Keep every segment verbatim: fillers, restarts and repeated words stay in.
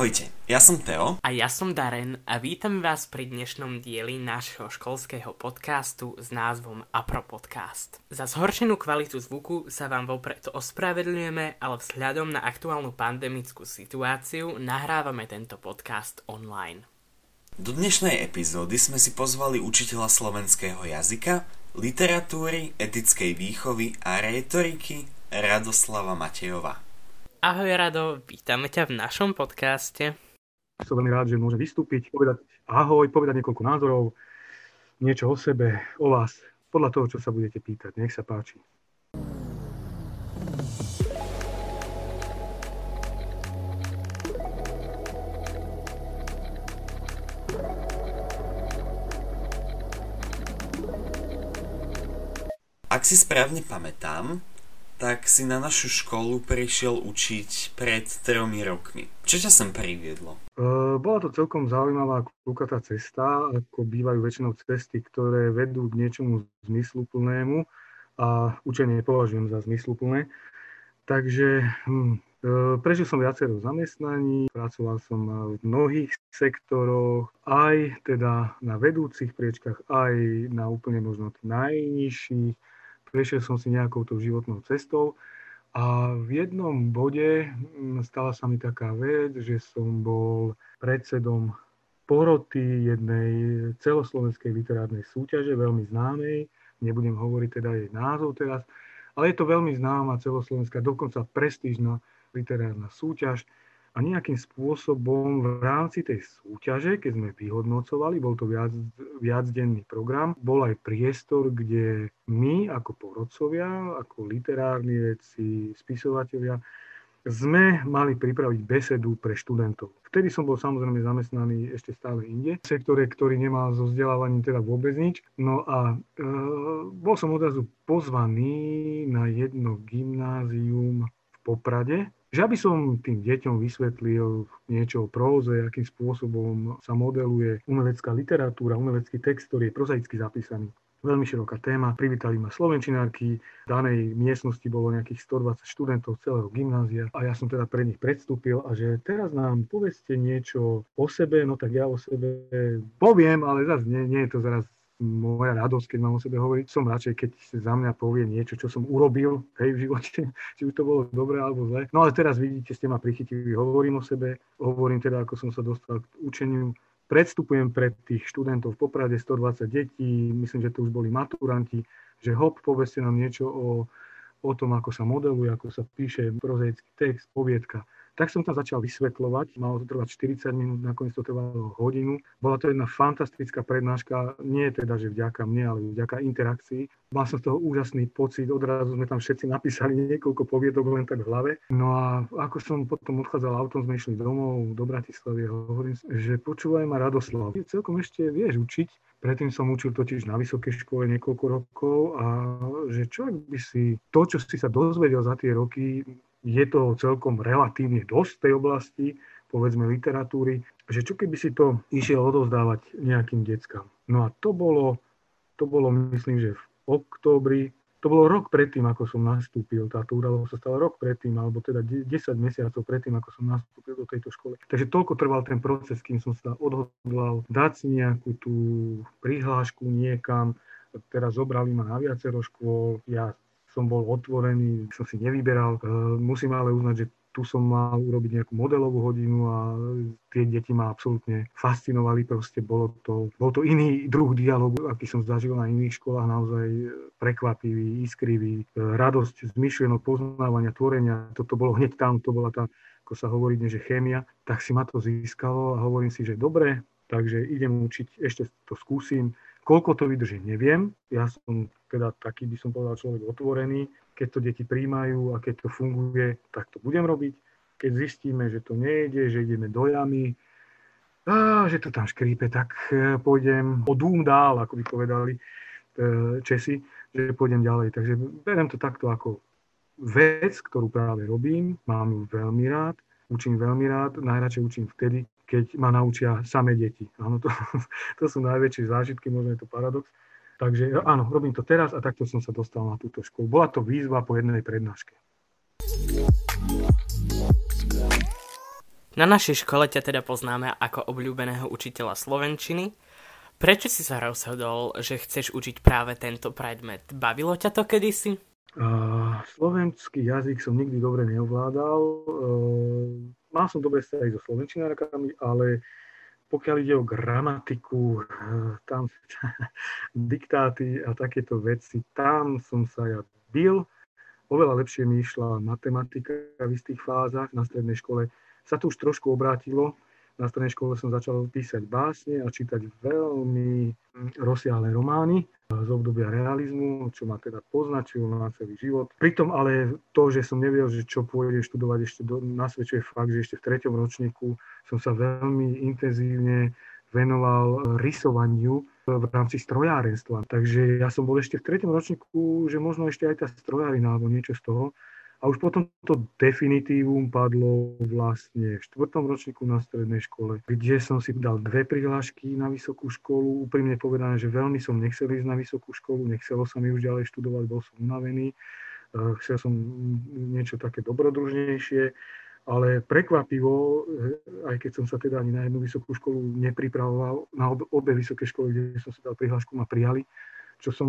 Ahojte, ja som Teo. A ja som Darren a vítam vás pri dnešnom dieli nášho školského podcastu s názvom Apropodcast. Za zhoršenú kvalitu zvuku sa vám vopred ospravedľujeme, ale vzhľadom na aktuálnu pandemickú situáciu nahrávame tento podcast online. Do dnešnej epizódy sme si pozvali učiteľa slovenského jazyka, literatúry, etickej výchovy a rétoriky Radoslava Matejová. Ahoj Rado, vítame ťa v našom podcaste. Som veľmi rád, že môžem vystúpiť, povedať ahoj, povedať niekoľko názorov, niečo o sebe, o vás, podľa toho, čo sa budete pýtať. Nech sa páči. Ak si správne pamätám, tak si na našu školu prišiel učiť pred tromi rokmi. Čo ťa sem priviedlo? E, bola to celkom zaujímavá kľúkatá cesta, ako bývajú väčšinou cesty, ktoré vedú k niečomu zmysluplnému a učenie považujem za zmysluplné. Takže hm, e, prežil som viacero zamestnaní, pracoval som v mnohých sektoroch, aj teda na vedúcich priečkach, aj na úplne možno najnižších. Prešiel som si nejakou tou životnou cestou a v jednom bode stala sa mi taká vec, že som bol predsedom poroty jednej celoslovenskej literárnej súťaže, veľmi známej, nebudem hovoriť teda jej názov teraz, ale je to veľmi známa celoslovenská, dokonca prestížna literárna súťaž a nejakým spôsobom v rámci tej súťaže, keď sme vyhodnocovali, bol to viac, viacdenný program, bol aj priestor, kde my ako porodcovia, ako literárni vedci, spisovatelia, sme mali pripraviť besedu pre študentov. Vtedy som bol samozrejme zamestnaný ešte stále inde, v sektore, ktorý nemal so vzdelávaním teda vôbec nič. No a e, bol som odrazu pozvaný na jedno gymnázium v Poprade, že aby som tým deťom vysvetlil niečo o próze, akým spôsobom sa modeluje umelecká literatúra, umelecký text, ktorý je prozaicky zapísaný. Veľmi široká téma. Privítali ma slovenčinárky. V danej miestnosti bolo nejakých stodvadsať študentov celého gymnázia a ja som teda pred nich predstúpil a že teraz nám povedzte niečo o sebe, no tak ja o sebe poviem, ale zase nie, nie je to zaraz moja radosť, keď mám o sebe hovoriť. Som radšej, keď za mňa povie niečo, čo som urobil, hej, v živote, či už to bolo dobré alebo zlé. No ale teraz vidíte, ste ma prichytili, hovorím o sebe, hovorím teda, ako som sa dostal k učeniu. Predstupujem pred tých študentov v Poprade, stodvadsať detí, myslím, že to už boli maturanti, že hop, povedzte nám niečo o, o tom, ako sa modeluje, ako sa píše prozaický text, poviedka. Tak som tam začal vysvetľovať, malo to trvať štyridsať minút, nakoniec to trvalo hodinu. Bola to jedna fantastická prednáška, nie teda, že vďaka mne, ale vďaka interakcii. Mal som z toho úžasný pocit, odrazu sme tam všetci napísali niekoľko poviedok len tak v hlave. No a ako som potom odchádzal autom, sme išli domov do Bratislavy a hovorím, že počúvaj ma Radoslav, ty celkom ešte vieš učiť. Predtým som učil totiž na vysokej škole niekoľko rokov a že čo ak by si to, čo si sa dozvedel za tie roky, je to celkom relatívne dosť v tej oblasti, povedzme literatúry, že čo keby si to išiel odovzdávať nejakým deckám. No a to bolo, to bolo myslím, že v októbri, to bolo rok predtým, ako som nastúpil, táto udalosť sa stala rok predtým, alebo teda desať mesiacov predtým, ako som nastúpil do tejto školy. Takže toľko trval ten proces, kým som sa odhodlal dať si nejakú tú prihlášku niekam, teraz zobrali ma na viacero škôl, ja som bol otvorený, som si nevyberal. Musím ale uznať, že tu som mal urobiť nejakú modelovú hodinu a tie deti ma absolútne fascinovali. Proste bolo to, bol to iný druh dialógu, aký som zažil na iných školách, naozaj prekvapivý, iskrivý, radosť z myšlienok, poznávania, tvorenia. Toto bolo hneď tam, to bola tá, ako sa hovorí dnes, že chémia. Tak si ma to získalo a hovorím si, že dobre, takže idem učiť, ešte to skúsim. Koľko to vydrží, neviem. Ja som teda taký, by som povedal, človek otvorený. Keď to deti príjmajú a keď to funguje, tak to budem robiť. Keď zistíme, že to nejde, že ideme do jamy, a že to tam škrípe, tak pôjdem o dům dál, ako by povedali Česi, že pôjdem ďalej. Takže beriem to takto ako vec, ktorú práve robím. Mám ju veľmi rád, učím veľmi rád, najradšej učím vtedy, keď ma naučia same deti. Áno, to, to sú najväčšie zážitky, možno je to paradox. Takže áno, robím to teraz a takto som sa dostal na túto školu. Bola to výzva po jednej prednáške. Na našej škole ťa teda poznáme ako obľúbeného učiteľa slovenčiny. Prečo si sa rozhodol, že chceš učiť práve tento predmet? Bavilo ťa to kedysi? Uh, slovenský jazyk som nikdy dobre neovládal. Uh, mal som dobre vzťahy so slovenčinárkami, ale pokiaľ ide o gramatiku, uh, tam diktáty a takéto veci, tam som sa ja bil. Oveľa lepšie mi išla matematika v istých fázach na strednej škole. Sa to už trošku obrátilo. Na strednej škole som začal písať básne a čítať veľmi rozsiahle romány z obdobia realizmu, čo ma teda poznačilo na celý život. Pritom ale to, že som nevedel, že čo pôjde študovať, ešte do, nasvedčuje fakt, že ešte v treťom ročníku som sa veľmi intenzívne venoval rysovaniu v rámci strojárenstva. Takže ja som bol ešte v treťom ročníku, že možno ešte aj tá strojárina alebo niečo z toho. A už potom to definitívum padlo vlastne v štvrtom ročníku na strednej škole, kde som si dal dve prihlášky na vysokú školu. Úprimne povedané, že veľmi som nechcel ísť na vysokú školu, nechcelo sa mi už ďalej študovať, bol som unavený, chcel som niečo také dobrodružnejšie, ale prekvapivo, aj keď som sa teda ani na jednu vysokú školu nepripravoval, na obe vysoké školy, kde som si dal prihlášku, ma prijali, čo som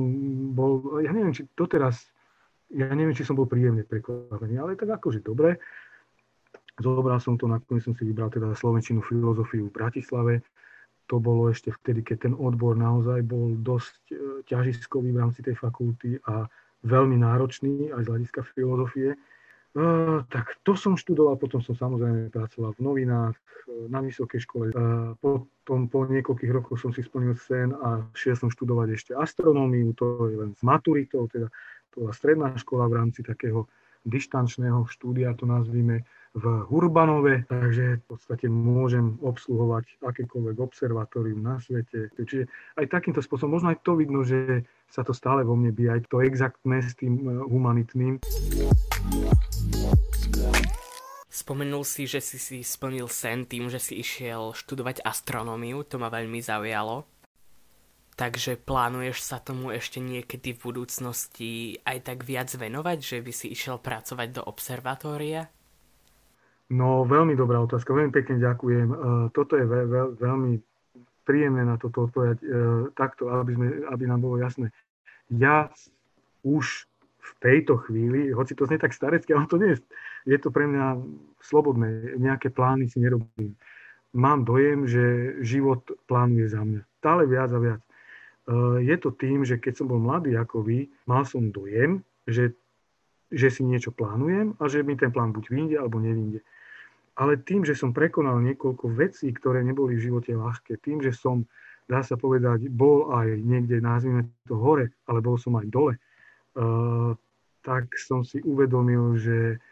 bol, ja neviem, či doteraz Ja neviem, či som bol príjemne prekvapený, ale tak akože dobre. Zobral som to, nakoniec som si vybral teda slovenčinu, filozofiu v Bratislave. To bolo ešte vtedy, keď ten odbor naozaj bol dosť ťažiskový v rámci tej fakulty a veľmi náročný aj z hľadiska filozofie. Uh, tak to som študoval, potom som samozrejme pracoval v novinách, na vysokej škole. Uh, potom po niekoľkých rokoch som si splnil sen a šiel som študovať ešte astronómiu, to je len s maturitou, teda to bola stredná škola v rámci takého dištančného štúdia, to nazvime, v Hurbanove, takže v podstate môžem obsluhovať akékoľvek observatórium na svete. Čiže aj takýmto spôsobom, možno aj to vidno, že sa to stále vo mne bije, aj to exaktné s tým humanitným. Spomenul si, že si si splnil sen tým, že si išiel študovať astronómiu, to ma veľmi zaujalo. Takže plánuješ sa tomu ešte niekedy v budúcnosti aj tak viac venovať, že by si išiel pracovať do observatória? No, veľmi dobrá otázka, veľmi pekne ďakujem. Toto je veľ, veľ, veľmi príjemné na toto odpovedať takto, aby, sme, aby nám bolo jasné. Ja už v tejto chvíli, hoci to znie tak starecké, ale to nie je, je to pre mňa slobodné, nejaké plány si nerobím. Mám dojem, že život plánuje za mňa. Stále viac a viac. Je to tým, že keď som bol mladý ako vy, mal som dojem, že, že si niečo plánujem a že mi ten plán buď vyjde alebo nevyjde. Ale tým, že som prekonal niekoľko vecí, ktoré neboli v živote ľahké, tým, že som, dá sa povedať, bol aj niekde, nazvime to hore, ale bol som aj dole, Uh, tak som si uvedomil, že,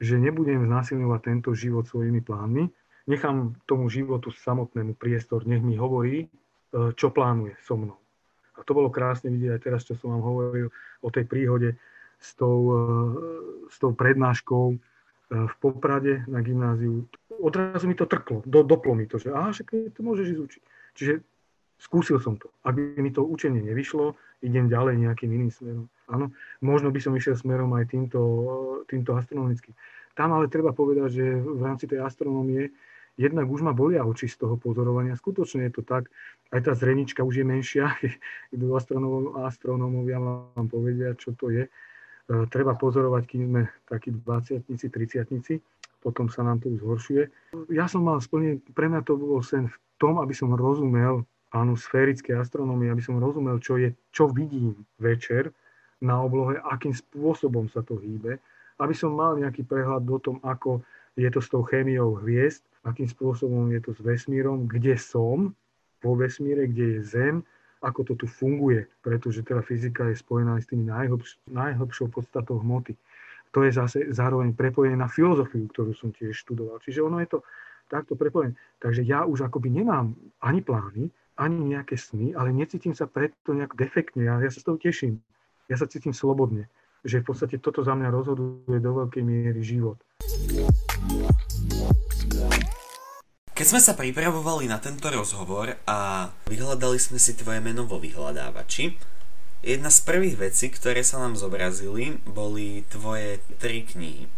že nebudem znásilňovať tento život svojimi plánmi. Nechám tomu životu samotnému priestor, nech mi hovorí, uh, čo plánuje so mnou. A to bolo krásne vidieť aj teraz, čo som vám hovoril o tej príhode s tou, uh, s tou prednáškou uh, v Poprade na gymnáziu. Odrazu mi to trklo, do, doplo mi to, že aha, však to môžeš ísť učiť. Čiže skúsil som to. Ak mi to učenie nevyšlo, idem ďalej nejakým iným smerom. Áno, možno by som išiel smerom aj týmto, týmto astronomickým. Tam ale treba povedať, že v rámci tej astronómie jednak už ma bolia oči z toho pozorovania. Skutočne je to tak, aj tá zrenička už je menšia. Idú astronómovia vám povedia, čo to je. Treba pozorovať, kým sme takí dvadsiatnici, tridsiatnici. Potom sa nám to už zhoršuje. Ja som mal splnený, pre mňa to bol sen v tom, aby som rozumel áno, sférické astronómie, aby som rozumel, čo je, čo vidím večer na oblohe, akým spôsobom sa to hýbe, aby som mal nejaký prehľad o tom, ako je to s tou chémiou hviezd, akým spôsobom je to s vesmírom, kde som vo vesmíre, kde je Zem, ako to tu funguje, pretože teda fyzika je spojená s tými najhlbš- najhlbšou podstatou hmoty. To je zase zároveň prepojené na filozofiu, ktorú som tiež študoval. Čiže ono je to takto prepojené. Takže ja už akoby nemám ani plány, ani nejaké sny, ale necítim sa preto nejak defektne. Ja, ja sa s toho teším. Ja sa cítim slobodne. Že v podstate toto za mňa rozhoduje do veľkej miery život. Keď sme sa pripravovali na tento rozhovor a vyhľadali sme si tvoje meno vo vyhľadávači, jedna z prvých vecí, ktoré sa nám zobrazili, boli tvoje tri knihy.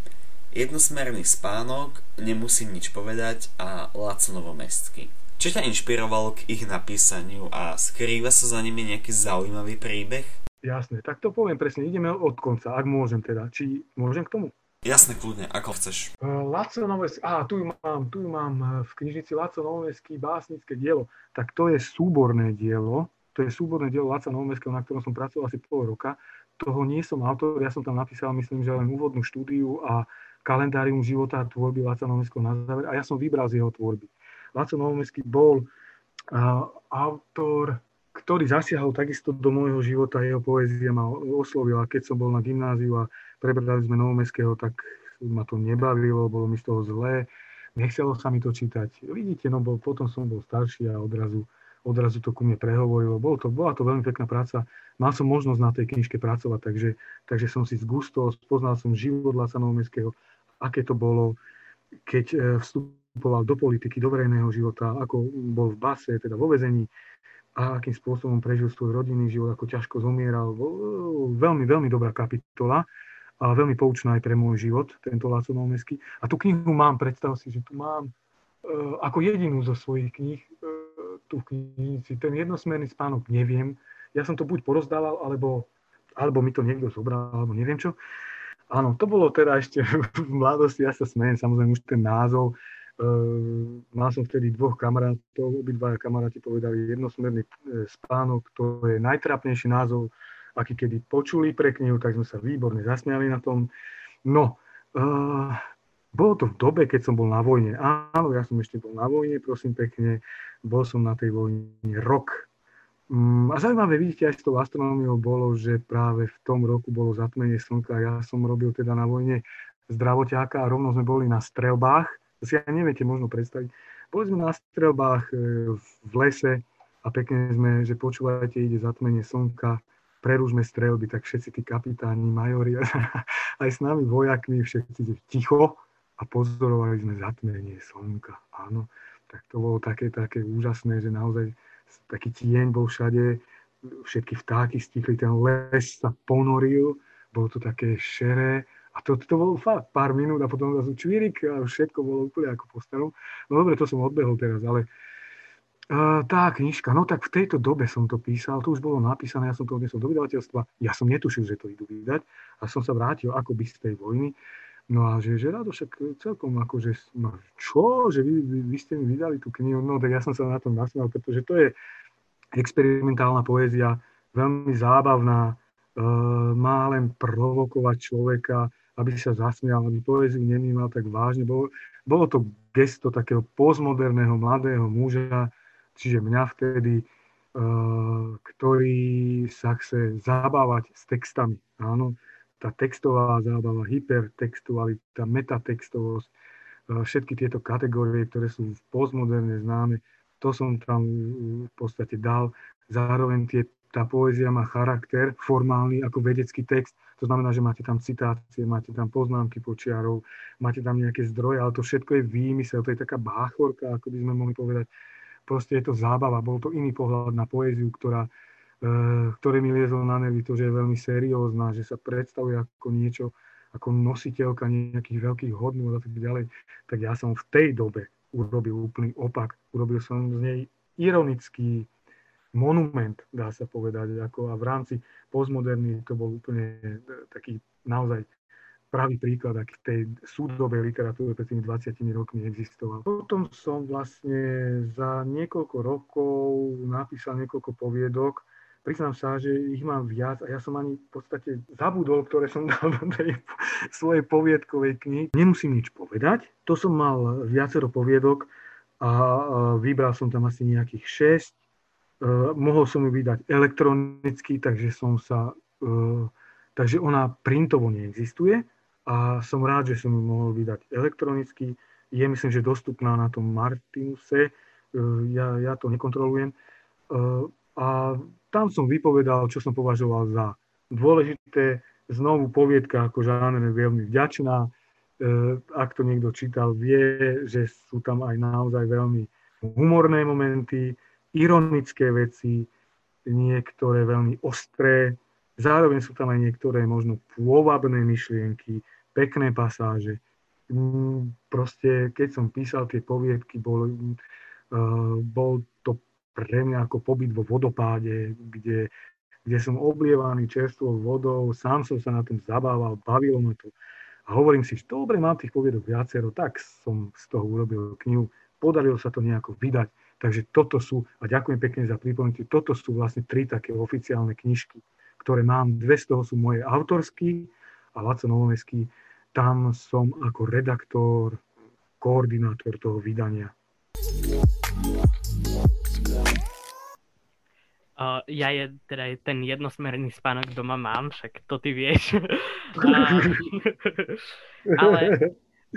Jednosmerný spánok, Nemusím nič povedať a Laco Novomeský. Čo ťa inšpirovalo k ich napísaniu a skrýva sa za nimi nejaký zaujímavý príbeh? Jasne, tak to poviem presne, ideme od konca, ak môžem teda. Či môžem k tomu? Jasne, kľudne, ako chceš. Laco Novomeský, á, tu ju mám, tu ju mám v knižnici Laco Novomeský, básnické dielo. Tak to je súborné dielo, to je súborné dielo Laca Novomeského, na ktorom som pracoval asi pol roka. Toho nie som autor, ja som tam napísal, myslím, že len úvodnú štúdiu a kalendárium života a tvorby Laca Novomeského na záver. A ja som vybral z jeho tvorby. Laco Novomeský bol uh, autor, ktorý zasiahol takisto do môjho života, jeho poézia ma oslovila. Keď som bol na gymnáziu a prebrali sme Novomeského, tak ma to nebavilo, bolo mi z toho zlé, nechcelo sa mi to čítať. Vidíte, no bol, potom som bol starší a odrazu, odrazu to ku mne prehovorilo. Bolo to, bola to veľmi pekná práca, mal som možnosť na tej knižke pracovať, takže, takže som si zgustol, spoznal som život Laca Novomeského, aké to bolo, keď vstupoval do politiky, do verejného života, ako bol v base, teda vo väzení, a akým spôsobom prežil svoj rodinný život, ako ťažko zomieral. Veľmi, veľmi dobrá kapitola a veľmi poučná aj pre môj život, tento Laco Novomeský. A tú knihu mám, predstav si, že tu mám ako jedinú zo svojich kníh tu v knižnici. Ten Jednosmerný spánok neviem. Ja som to buď porozdával, alebo, alebo mi to niekto zobral, alebo neviem čo. Áno, to bolo teda ešte v mladosti, ja sa smejem, samozrejme už ten názov. Uh, mal som vtedy dvoch kamarátov, obidvaja kamaráti povedali Jednosmerný spánok, to je najtrapnejší názov, aký kedy počuli pre knihu, tak sme sa výborne zasmiali na tom. No, uh, bolo to v dobe, keď som bol na vojne. Áno, ja som ešte bol na vojne, prosím pekne, bol som na tej vojne rok. Um, a zaujímavé, vidíte, aj s tou astronómiou bolo, že práve v tom roku bolo zatmenie slnka. Ja som robil teda na vojne zdravotiaka a rovno sme boli na streľbách. Si aj neviete možno predstaviť. Boli sme na streľbách v lese a pekne sme, že počúvajte, ide zatmenie slnka, prerúžme streľby, tak všetci tí kapitáni, majori, aj s nami vojakmi, všetci ticho a pozorovali sme zatmenie slnka. Áno, tak to bolo také, také úžasné, že naozaj taký tieň bol všade, všetky vtáky stichli, ten les sa ponoril, bolo to také šeré. A to, to bolo fakt pár minút a potom zase čvírik a všetko bolo úplne ako po starom. No dobre, to som odbehol teraz, ale uh, tá knižka, no tak v tejto dobe som to písal, to už bolo napísané, ja som to odnesol do vydavateľstva, ja som netušil, že to idú vydať a som sa vrátil akoby z tej vojny. No a že, že Rado, však celkom akože, no čo, že vy, vy, vy ste mi vydali tú knihu, no tak ja som sa na tom nasmial, pretože to je experimentálna poézia, veľmi zábavná, uh, má len provokovať človeka, aby sa zasmial, aby poéziu nemýmal tak vážne. Bolo, bolo to gesto takého postmoderného mladého muža, čiže mňa vtedy, e, ktorý sa chce zabávať s textami. Áno, tá textová zábava, hypertextualita, metatextovosť, e, všetky tieto kategórie, ktoré sú v postmoderne známe, to som tam v podstate dal. Zároveň tie tá poézia má charakter formálny ako vedecký text, to znamená, že máte tam citácie, máte tam poznámky počiarov, máte tam nejaké zdroje, ale to všetko je výmysel, to je taká báchorka, ako by sme mohli povedať. Proste je to zábava, bol to iný pohľad na poéziu, ktorá, e, ktorý mi liezol na nervy, to, že je veľmi seriózna, že sa predstavuje ako niečo, ako nositeľka nejakých veľkých hodnôt a tak ďalej. Tak ja som v tej dobe urobil úplný opak, urobil som z nej ironický monument, dá sa povedať, ako a v rámci postmoderny to bol úplne taký naozaj pravý príklad, aký v tej súdobej literatúre pred tými dvadsiatimi rokmi existoval. Potom som vlastne za niekoľko rokov napísal niekoľko poviedok. Priznám sa, že ich mám viac a ja som ani v podstate zabudol, ktoré som dal do tej svojej poviedkovej knihy. Nemusím nič povedať. To som mal viacero poviedok a vybral som tam asi nejakých šesť. Uh, mohol som ju vydať elektronicky, takže som sa, uh, takže ona printovo neexistuje a som rád, že som ju mohol vydať elektronicky. Je, myslím, že dostupná na tom Martinuse, uh, ja, ja to nekontrolujem. Uh, a tam som vypovedal, čo som považoval za dôležité. Znovu poviedka ako žáner je veľmi vďačná. Uh, ak to niekto čítal, vie, že sú tam aj naozaj veľmi humorné momenty, ironické veci, niektoré veľmi ostré, zároveň sú tam aj niektoré možno pôvabné myšlienky, pekné pasáže, proste keď som písal tie poviedky, bol, bol to pre mňa ako pobyt vo vodopáde, kde, kde som oblievaný čerstvou vodou, sám som sa na tom zabával, bavilo ma to. A hovorím si, že dobre, mám tých poviedok viacero, tak som z toho urobil knihu, podarilo sa to nejako vydať. Takže toto sú, a ďakujem pekne za pripomenutie, toto sú vlastne tri také oficiálne knižky, ktoré mám. Dve z toho sú moje autorské a Laco Novomeský. Tam som ako redaktor, koordinátor toho vydania. Uh, ja je, teda ten jednosmerný spánok doma mám, však to ty vieš. A, ale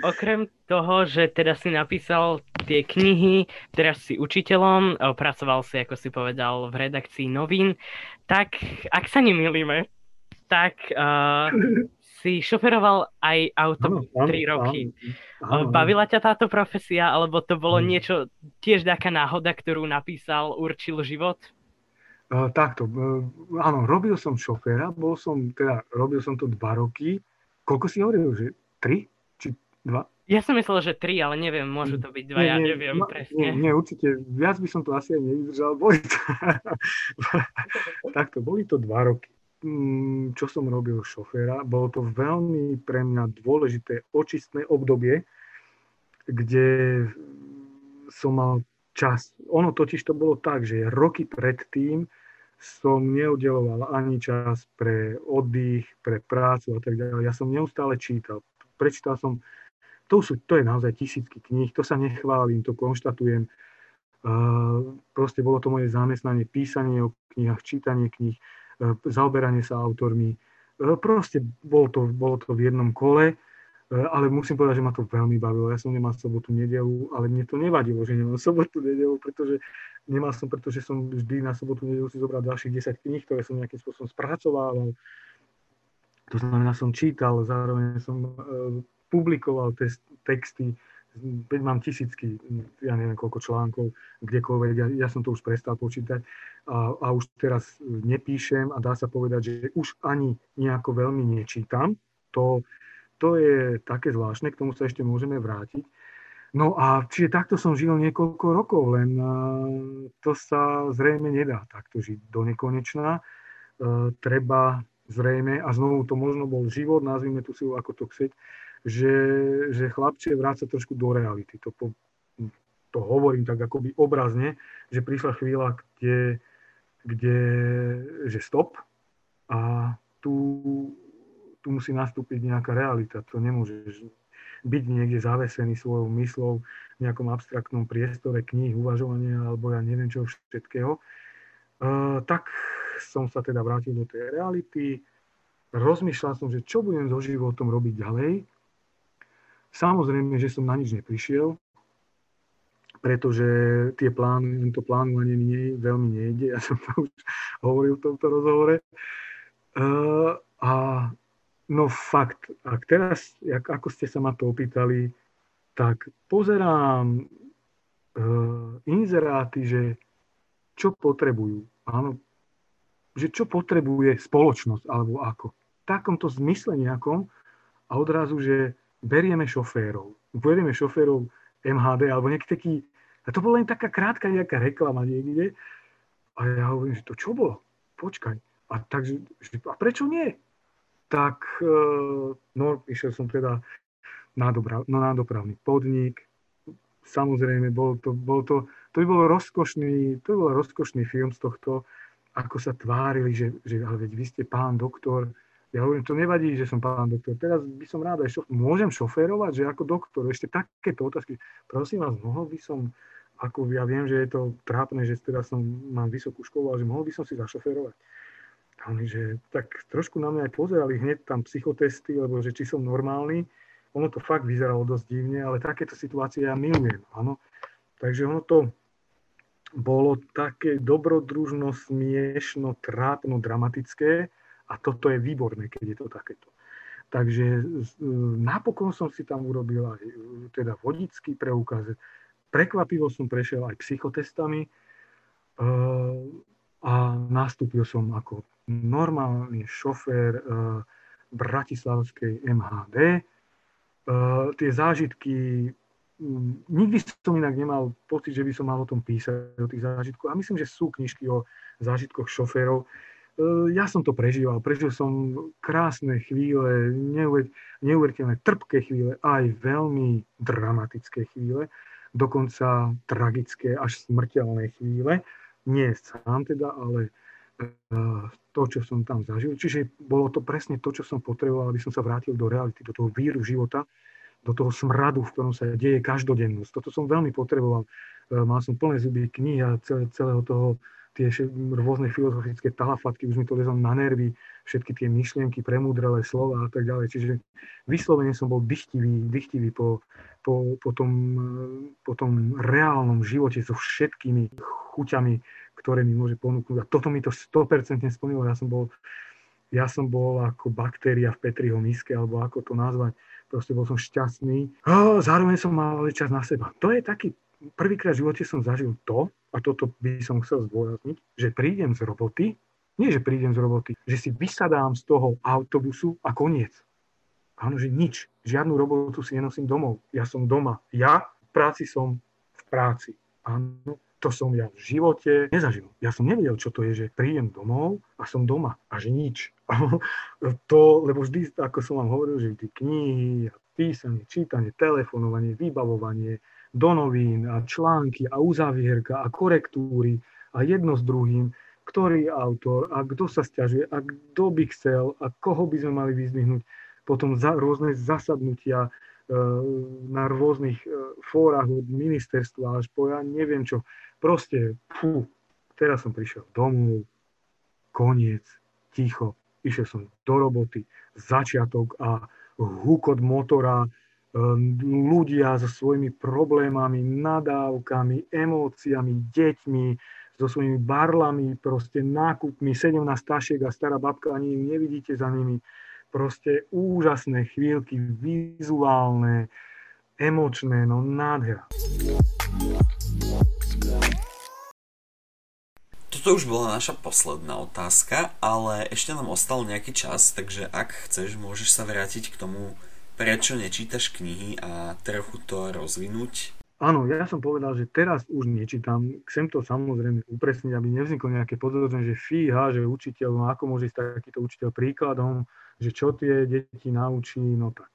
okrem toho, že teda si napísal tie knihy, teraz si učiteľom, pracoval si, ako si povedal, v redakcii novín, tak ak sa nemýlime, tak uh, si šoferoval aj auto tri roky. Áno, áno. Bavila ťa táto profesia, alebo to bolo áno. niečo, tiež taká náhoda, ktorú napísal, určil život? Uh, takto, uh, áno, robil som šoféra, bol som, teda robil som to dva roky. Koľko si hovoril, že tri? Či dva? Ja som myslel, že tri, ale neviem, môžu to byť dva, nie, ja neviem ma, presne. Nie, nie, určite, viac by som to asi aj nevydržal. Boli to... Takto, boli to dva roky. Čo som robil šoféra, bolo to veľmi pre mňa dôležité očistné obdobie, kde som mal čas. Ono totiž to bolo tak, že roky predtým som neudeloval ani čas pre oddych, pre prácu a tak ďalej. Ja som neustále čítal. Prečítal som To, sú, to je naozaj tisícky kníh, to sa nechválim, to konštatujem. Uh, proste bolo to moje zamestnanie, písanie o knihách, čítanie kníh, uh, zaoberanie sa autormi. Uh, proste bolo to, bolo to v jednom kole, uh, ale musím povedať, že ma to veľmi bavilo. Ja som nemal sobotu, nedeľu, ale mne to nevadilo, že nemám sobotu, nedeľu, pretože nemal som, pretože som vždy na sobotu, nedeľu si zobral ďalších desať kníh, ktoré som nejakým spôsobom spracovával. To znamená, som čítal, zároveň som... Uh, publikoval test, texty, veď mám tisícky, ja neviem koľko článkov, kdekoľvek, ja, ja som to už prestal počítať a, a už teraz nepíšem a dá sa povedať, že už ani nejako veľmi nečítam. To, to je také zvláštne, k tomu sa ešte môžeme vrátiť. No a čiže takto som žil niekoľko rokov, len to sa zrejme nedá takto žiť do nekonečna. E, treba zrejme, a znovu to možno bol život, nazvime tú silu ako to chceť, Že, že chlapče vráca trošku do reality. To, po, to hovorím tak akoby obrazne, že prišla chvíľa, kde, kde že stop a tu, tu musí nastúpiť nejaká realita. To nemôžeš byť niekde zavesený svojou mysľou v nejakom abstraktnom priestore kníh, uvažovania alebo ja neviem čo všetkého. Uh, tak som sa teda vrátil do tej reality. Rozmýšľal som, že čo budem so životom robiť ďalej. Samozrejme, že som na nič neprišiel, pretože tie plány, to plánovanie mi nie, veľmi nejde. Ja som to už hovoril v tomto rozhovore. Uh, a no fakt, ak teraz, jak, ako ste sa ma to opýtali, tak pozerám uh, inzeráty, že čo potrebujú. Áno, že čo potrebuje spoločnosť alebo ako. V takomto zmysle nejakom a odrazu, že berieme šoférov. Berieme šoférov em há dé, alebo niekto taký... A to bola len taká krátka nejaká reklama niekde. A ja hovorím, že to čo bolo? Počkaj. A, takže, a prečo nie? Tak, no, išiel som teda na, dobra, no, na dopravný podnik. Samozrejme, bol to, bol to, to by bol rozkošný, to by bol rozkošný film z tohto, ako sa tvárili, že, že ale veď vy ste pán doktor. Ja hovorím, to nevadí, že som pán doktor. Teraz by som rád aj šofér. Môžem šoférovať, že ako doktor? Ešte takéto otázky. Prosím vás, mohol by som, ako ja viem, že je to trápne, že teda som, mám vysokú školu, ale že mohol by som si zašoférovať. Takže tak trošku na mňa aj pozerali hneď tam psychotesty, lebo že či som normálny. Ono to fakt vyzeralo dosť divne, ale takéto situácie ja milujem. Áno. Takže ono to bolo také dobrodružno, smiešno, trápno, dramatické. A toto je výborné, keď je to takéto. Takže napokon som si tam urobil aj teda vodický preukaz. Prekvapivo som prešiel aj psychotestami a nastúpil som ako normálny šofér bratislavskej em há dé. uh, tie zážitky. Nikdy som inak nemal pocit, že by som mal o tom písať, o tých zážitkoch. A myslím, že sú knižky o zážitkoch šoférov. Ja som to prežíval. Prežil som krásne chvíle, neuveriteľné trpké chvíle, aj veľmi dramatické chvíle, dokonca tragické, až smrteľné chvíle. Nie sám teda, ale to, čo som tam zažil. Čiže bolo to presne to, čo som potreboval, aby som sa vrátil do reality, do toho víru života, do toho smradu, v ktorom sa deje každodennosť. Toto som veľmi potreboval. Mal som plné zuby kníh a celého toho, tie rôzne filozofické talafatky, už mi to lezalo na nervy, všetky tie myšlienky, premúdrelé slova a tak ďalej. Čiže vyslovene som bol dychtivý, dychtivý po, po, po, tom, po tom reálnom živote so všetkými chuťami, ktoré mi môže ponúknuť. A toto mi to sto percent nesplnilo. Ja som bol, ja som bol ako baktéria v Petriho miske, alebo ako to nazvať. Proste bol som šťastný. Zároveň som mal ale čas na seba. To je taký, prvýkrát v živote som zažil to, a toto by som chcel zdôrazniť, že prídem z roboty, nie že prídem z roboty, že si vysadám z toho autobusu a koniec. Áno, že nič. Žiadnu robotu si nenosím domov. Ja som doma. Ja v práci som v práci. Áno, to som ja v živote nezažil. Ja som nevedel, čo to je, že prídem domov a som doma. A že nič. To, lebo vždy, ako som vám hovoril, že vždy knihy, písanie, čítanie, telefonovanie, vybavovanie do novín a články a uzávierka a korektúry a jedno s druhým, ktorý autor a kto sa sťažuje a kto by chcel a koho by sme mali vyzdvihnúť, potom za rôzne zasadnutia e, na rôznych e, fórach od ministerstva až po ja neviem čo. Proste, fú, teraz som prišiel domov, koniec, ticho. Išiel som do roboty, začiatok a húkot motora, ľudia so svojimi problémami, nadávkami, emóciami, deťmi, so svojimi barlami, proste nákupmi, sedemnásť tašiek a stará babka, ani nevidíte za nimi. Proste úžasné chvíľky, vizuálne, emočné, no nádhera. Toto už bola naša posledná otázka, ale ešte nám ostal nejaký čas, takže ak chceš, môžeš sa vrátiť k tomu, prečo nečítaš knihy a trochu to rozvinúť. Áno, ja som povedal, že teraz už nečítam. Chcem to samozrejme upresniť, aby nevzniklo nejaké podozrenie, že fíha, že učiteľ, no ako môže ísť takýto učiteľ príkladom, že čo tie deti naučí, no tak,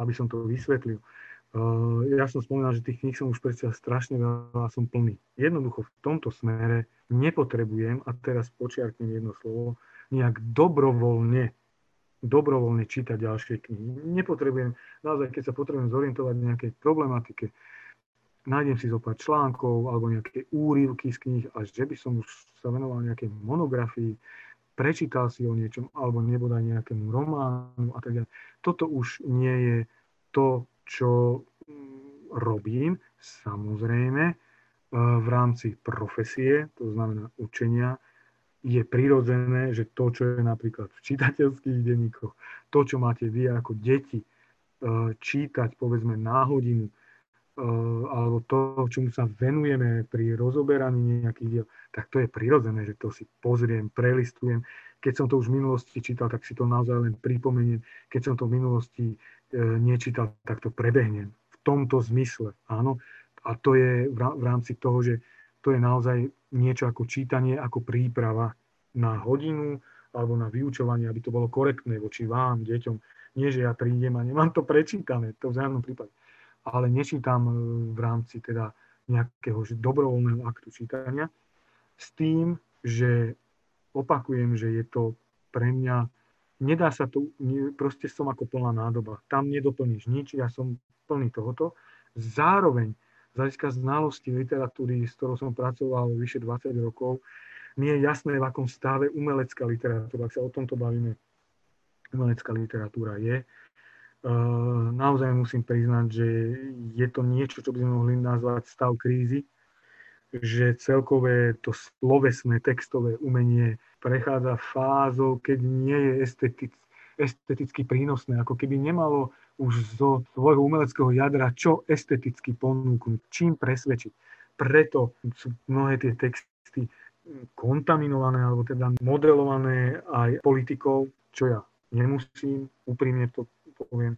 aby som to vysvetlil. Uh, ja som spomínal, že tých kníh som už predsa strašne veľa, som plný. Jednoducho v tomto smere nepotrebujem, a teraz počiarknem jedno slovo, nejak dobrovoľne, dobrovoľne čítať ďalšie knihy. Nepotrebujem, naozaj, keď sa potrebujem zorientovať v nejakej problematike, nájdem si zopár článkov alebo nejaké úryvky z kníh, až že by som už sa venoval nejakej monografii, prečítal si o niečom, alebo nebodaj nejakému románu a tak ďalej. Toto už nie je to, čo robím, samozrejme, v rámci profesie, to znamená učenia, je prirodzené, že to, čo je napríklad v čitateľských denníkoch, to, čo máte vy ako deti čítať, povedzme, na hodinu, alebo to, čomu sa venujeme pri rozoberaní nejakých diel, tak to je prirodzené, že to si pozriem, prelistujem. Keď som to už v minulosti čítal, tak si to naozaj len pripomeniem. Keď som to v minulosti nečítal, tak to prebehnem. V tomto zmysle, áno. A to je v rámci toho, že to je naozaj niečo ako čítanie, ako príprava na hodinu alebo na vyučovanie, aby to bolo korektné voči vám, deťom. Nie, že ja prídem a nemám to prečítané, to v žiadnom prípade. Ale nečítam v rámci teda nejakého dobrovoľného aktu čítania s tým, že opakujem, že je to pre mňa, nedá sa to, proste som ako plná nádoba. Tam nedoplníš nič, ja som plný tohoto. Zároveň z hľadiska znalosti literatúry, s ktorou som pracoval vyše dvadsať rokov, mi je jasné, v akom stave umelecká literatúra, ak sa o tomto bavíme, umelecká literatúra je. Naozaj musím priznať, že je to niečo, čo by sme mohli nazvať stav krízy, že celkové to slovesné textové umenie prechádza fázou, keď nie je estetic, esteticky prínosné, ako keby nemalo už zo svojho umeleckého jadra, čo esteticky ponúknuť, čím presvedčiť. Preto sú mnohé tie texty kontaminované alebo teda modelované aj politikou, čo ja nemusím, úprimne to poviem,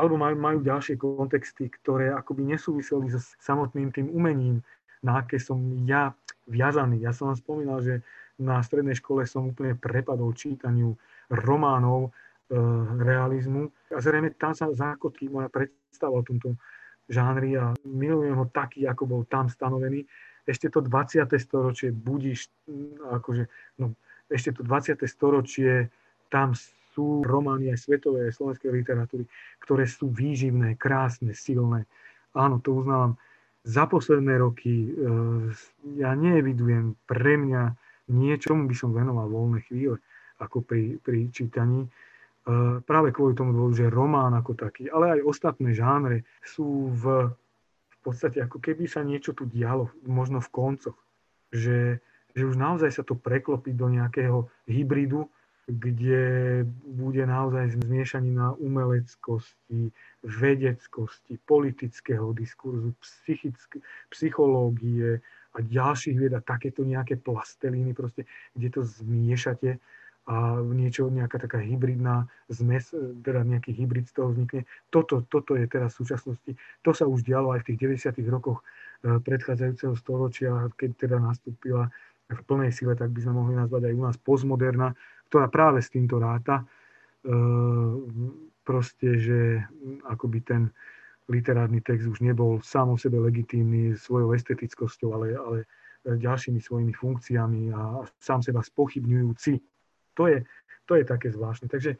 alebo majú, majú ďalšie kontexty, ktoré akoby nesúviseli so samotným tým umením, na aké som ja viazaný. Ja som vám spomínal, že na strednej škole som úplne prepadol čítaniu románov e, realizmu a zrejme tam sa zakotví moja predstava o tomto žánri a milujem ho taký, ako bol tam stanovený. Ešte to dvadsiate storočie budíš, akože, no, ešte to dvadsiate storočie, tam sú romány aj svetovej, aj slovenskej literatúry, ktoré sú výživné, krásne, silné. Áno, to uznávam. Za posledné roky e, ja neevidujem pre mňa niečomu by som venoval voľné chvíle, ako pri, pri čítaní. Práve kvôli tomu dôvodu, že román ako taký, ale aj ostatné žánre sú v, v podstate ako keby sa niečo tu dialo, možno v koncoch, že, že už naozaj sa to preklopí do nejakého hybridu, kde bude naozaj zmiešanina umeleckosti, vedeckosti, politického diskurzu, psychick- psychológie a ďalších vied a takéto nejaké plastelíny, proste, kde to zmiešate a niečo, nejaká taká hybridná zmes, teda nejaký hybrid z toho vznikne. Toto, toto je teraz v súčasnosti. To sa už dialo aj v tých deväťdesiatych rokoch predchádzajúceho storočia, keď teda nastúpila v plnej sile, tak by sme mohli nazvať aj u nás postmoderná, ktorá práve s týmto ráta. E, proste, že akoby ten literárny text už nebol sám o sebe legitímny svojou estetickosťou, ale, ale ďalšími svojimi funkciami a sám seba spochybňujúci. To je, to je také zvláštne. Takže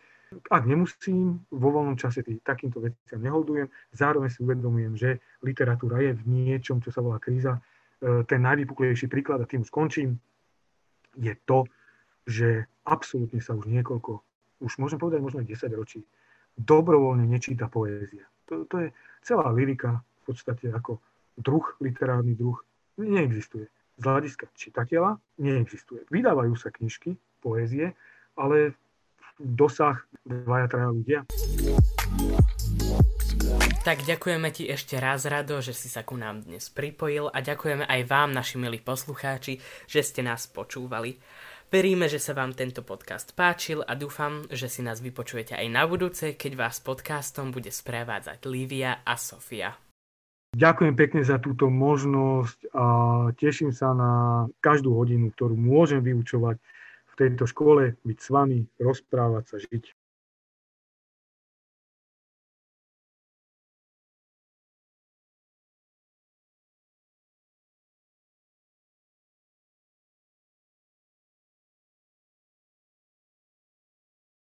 ak nemusím, vo voľnom čase tý, takýmto veciam neholdujem, zároveň si uvedomujem, že literatúra je v niečom, čo sa volá kríza. E, ten najvypuklejší príklad, a tým už končím, je to, že absolútne sa už niekoľko, už môžem povedať možno desať ročí, dobrovoľne nečíta poézia. To, to je celá lyrika, v podstate ako druh, literárny druh, neexistuje. Z hľadiska čitateľa neexistuje. Vydávajú sa knižky, poézie, ale dosah dvaja, traja ľudia. Tak ďakujeme ti ešte raz, Rado, že si sa ku nám dnes pripojil a ďakujeme aj vám, naši milí poslucháči, že ste nás počúvali. Veríme, že sa vám tento podcast páčil a dúfam, že si nás vypočujete aj na budúce, keď vás podcastom bude sprevádzať Lívia a Sofia. Ďakujem pekne za túto možnosť a teším sa na každú hodinu, ktorú môžem vyučovať v tejto škole, byť s vami, rozprávať sa, žiť.